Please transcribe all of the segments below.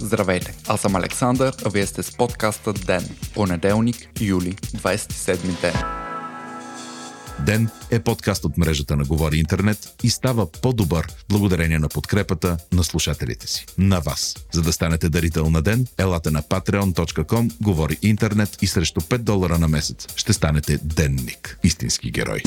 Здравейте, аз съм Александър, а вие сте с подкаста ДЕН, понеделник, юли, 27 ден. ДЕН е подкаст от мрежата на Говори Интернет и става по-добър благодарение на подкрепата на слушателите си. На вас. За да станете дарител на ДЕН, елате на patreon.com, Говори Интернет и срещу $5 на месец ще станете денник. Истински герой.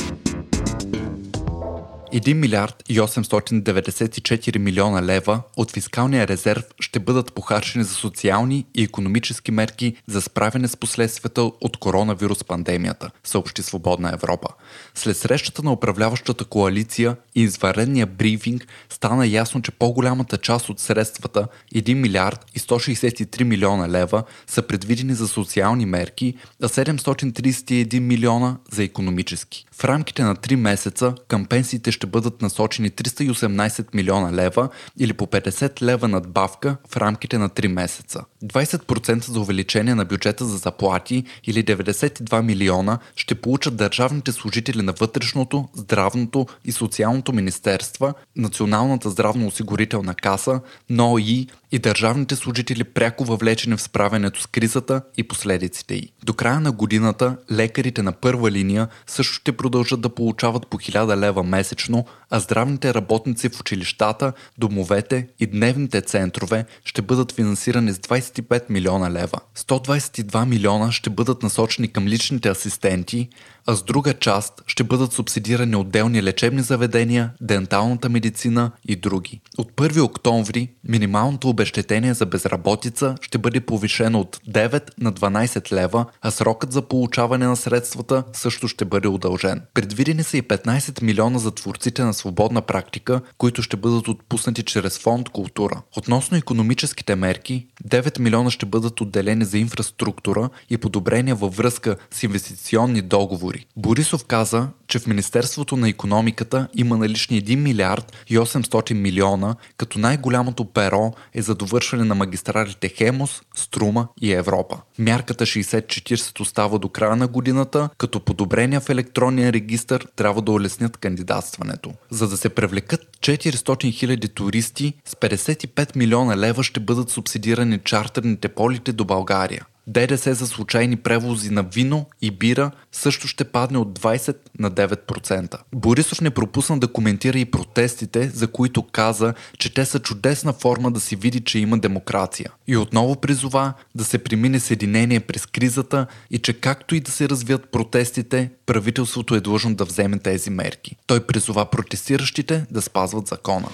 1 милиард и 894 милиона лева от фискалния резерв ще бъдат похарчени за социални и икономически мерки за справяне с последствията от коронавирус пандемията, съобщи Свободна Европа. След срещата на управляващата коалиция и извънредния брифинг стана ясно, че по-голямата част от средствата, 1 милиард и 163 милиона лева, са предвидени за социални мерки, а 731 милиона за икономически. В рамките на 3 месеца към пенсиите ще бъдат насочени 318 милиона лева или по 50 лева надбавка в рамките на 3 месеца. 20% за увеличение на бюджета за заплати или 92 милиона ще получат държавните служители на Вътрешното, Здравното и Социалното министерства, Националната здравно-осигурителна каса, НОИ и държавните служители пряко въвлечени в справянето с кризата и последиците й. До края на годината лекарите на първа линия също ще продължат да получават по 1000 лева месечно, а здравните работници в училищата, домовете и дневните центрове ще бъдат финансирани с 25 милиона лева. 122 милиона ще бъдат насочени към личните асистенти, а с друга част ще бъдат субсидирани отделни лечебни заведения, денталната медицина и други. От 1 октомври минималното обезщетение за безработица ще бъде повишено от 9 на 12 лева, а срокът за получаване на средствата също ще бъде удължен. Предвидени са и 15 милиона за творците на свободна практика, които ще бъдат отпуснати чрез фонд култура. Относно икономическите мерки, 9 милиона ще бъдат отделени за инфраструктура и подобрения във връзка с инвестиционни договори. Борисов каза, че в Министерството на икономиката има налични 1 милиард и 800 милиона, като най-голямото перо е за довършване на магистралите Хемус, Струма и Европа. Мярката 60-40 остава до края на годината, като подобрения в електронния регистър трябва да улеснят кандидатстването. За да се привлекат 400 хиляди туристи, с 55 милиона лева ще бъдат субсидирани чартерните полети до България. ДДС за случайни превози на вино и бира също ще падне от 20 на 9%. Борисов не пропусна да коментира и протестите, за които каза, че те са чудесна форма да се види, че има демокрация. И отново призова да се премине съединение през кризата и че както и да се развият протестите, правителството е длъжно да вземе тези мерки. Той призова протестиращите да спазват закона.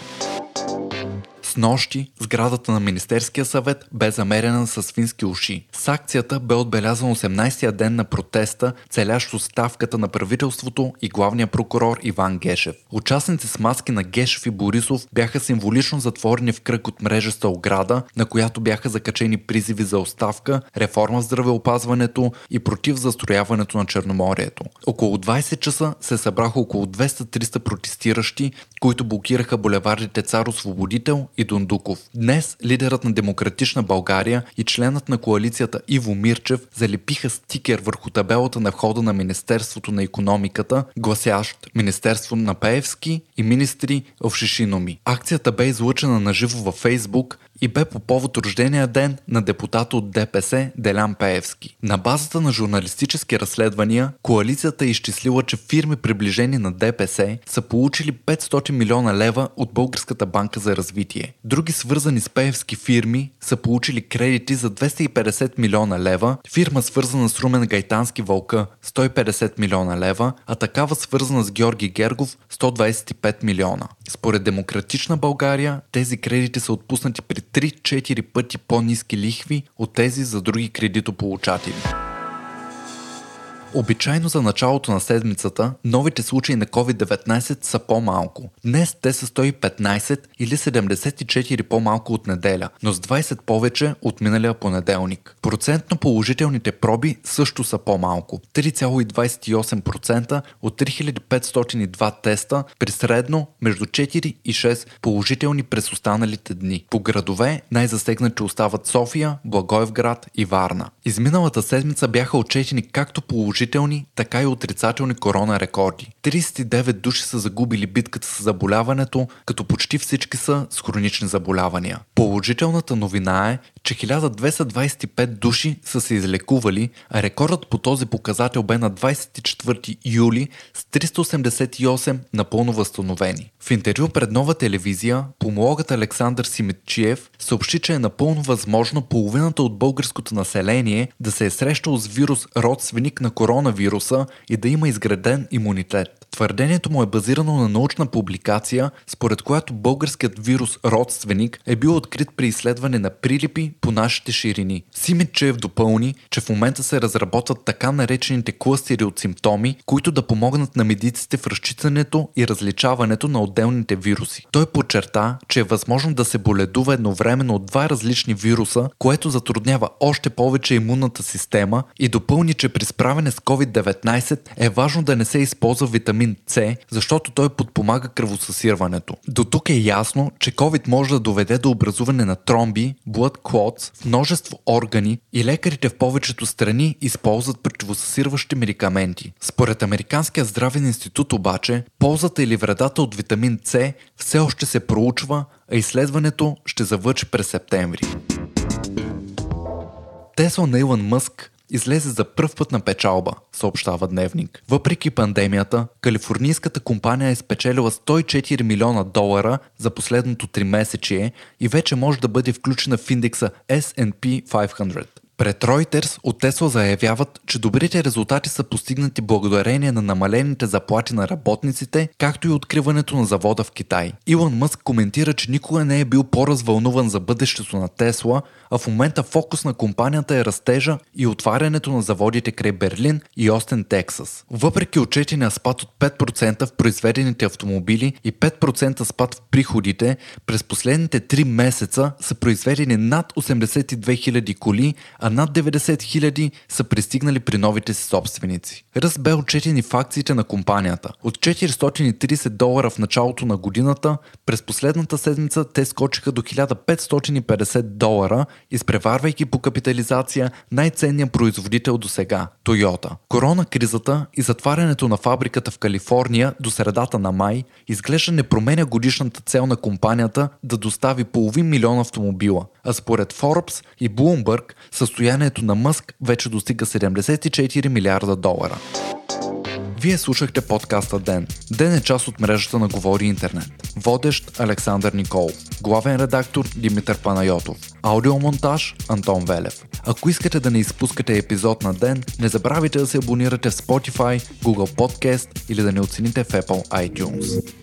Снощи сградата на Министерския съвет бе замерена с свински уши. С акцията бе отбелязан 18-я ден на протеста, целящ оставката на правителството и главния прокурор Иван Гешев. Участници с маски на Гешев и Борисов бяха символично затворени в кръг от мрежеста ограда, на която бяха закачени призиви за оставка, реформа в здравеопазването и против застрояването на Черноморието. Около 20 часа се събраха около 200-300 протестиращи, които блокираха булевардите Цар Освободител и Дондуков. Днес лидерът на Демократична България и членът на коалицията Иво Мирчев залепиха стикер върху табелата на входа на Министерството на икономиката, гласящ Министерство на Пеевски и министри в Шишинуми. Акцията бе излъчена наживо във Фейсбук и бе по повод рождения ден на депутата от ДПС Делян Пеевски. На базата на журналистически разследвания, коалицията е изчислила, че фирми приближени на ДПС са получили 500 милиона лева от Българската банка за развитие. Други свързани с Пеевски фирми са получили кредити за 250 милиона лева, фирма свързана с Румен Гайтански Вълка 150 милиона лева, а такава свързана с Георги Гергов 125 милиона. Според Демократична България, тези кредити са отпуснати при 3-4 пъти по-ниски лихви от тези за други кредитополучатели. Обичайно за началото на седмицата новите случаи на COVID-19 са по-малко. Днес те са 115 или 74 по-малко от неделя, но с 20 повече от миналия понеделник. Процентно положителните проби също са по-малко – 3,28% от 3502 теста при средно между 4 и 6 положителни през останалите дни. По градове най-засегнати остават София, Благоевград и Варна. Изминалата седмица бяха отчетени както положителни, положителни, така и отрицателни корона рекорди. 39 души са загубили битката с заболяването, като почти всички са с хронични заболявания. Положителната новина е, че 1225 души са се излекували, а рекордът по този показател бе на 24 юли с 388 напълно възстановени. В интервю пред Нова телевизия, помологът Александър Симидчиев съобщи, че е напълно възможно половината от българското население да се е срещал с вирус родственик на коронавируса и да има изграден имунитет. Твърдението му е базирано на научна публикация, според която българският вирус родственик е бил открит при изследване на прилипи по нашите ширини. Симидчиев допълни, че в момента се разработват така наречените клъстери от симптоми, които да помогнат на медиците в разчитането и различаването на отделните вируси. Той подчерта, че е възможно да се боледува едновременно от два различни вируса, което затруднява още повече имунната система, и допълни, че при справяне с COVID-19 е важно да не се използва витамин С, защото той подпомага кръвосъсирването. До тук е ясно, че COVID може да доведе до образуване на тромби, blood clots в множество органи и лекарите в повечето страни използват противосъсирващи медикаменти. Според Американския здравен институт обаче, ползата или вредата от витамин С все още се проучва, а изследването ще завърши през септември. Тесла на Илън Мъск излезе за пръв път на печалба, съобщава Дневник. Въпреки пандемията, калифорнийската компания е спечелила $104 милиона за последното 3 месечие и вече може да бъде включена в индекса S&P 500. Пред Reuters от Тесла заявяват, че добрите резултати са постигнати благодарение на намалените заплати на работниците, както и откриването на завода в Китай. Илън Мъск коментира, че никога не е бил по-развълнуван за бъдещето на Тесла, а в момента фокус на компанията е растежа и отварянето на заводите край Берлин и Остен, Тексас. Въпреки отчетения спад от 5% в произведените автомобили и 5% спад в приходите, през последните 3 месеца са произведени над 82 000 коли, а над 90 000 са пристигнали при новите си собственици. Ръст бе отчетен и в акциите на компанията. От $430 в началото на годината, през последната седмица те скочиха до $1550, изпреварвайки по капитализация най-ценния производител до сега – Toyota. Корона-кризата и затварянето на фабриката в Калифорния до средата на май изглежда не променя годишната цел на компанията да достави половин милион автомобила, а според Forbes и Bloomberg състоянието на Мъск вече достига $74 милиарда. Вие слушахте подкаста ДЕН. ДЕН е част от мрежата на Говори Интернет. Водещ Александър Николов. Главен редактор Димитър Панайотов. Аудиомонтаж Антон Велев. Ако искате да не изпускате епизод на ДЕН, не забравяйте да се абонирате в Spotify, Google Podcast или да ни оцените в Apple iTunes.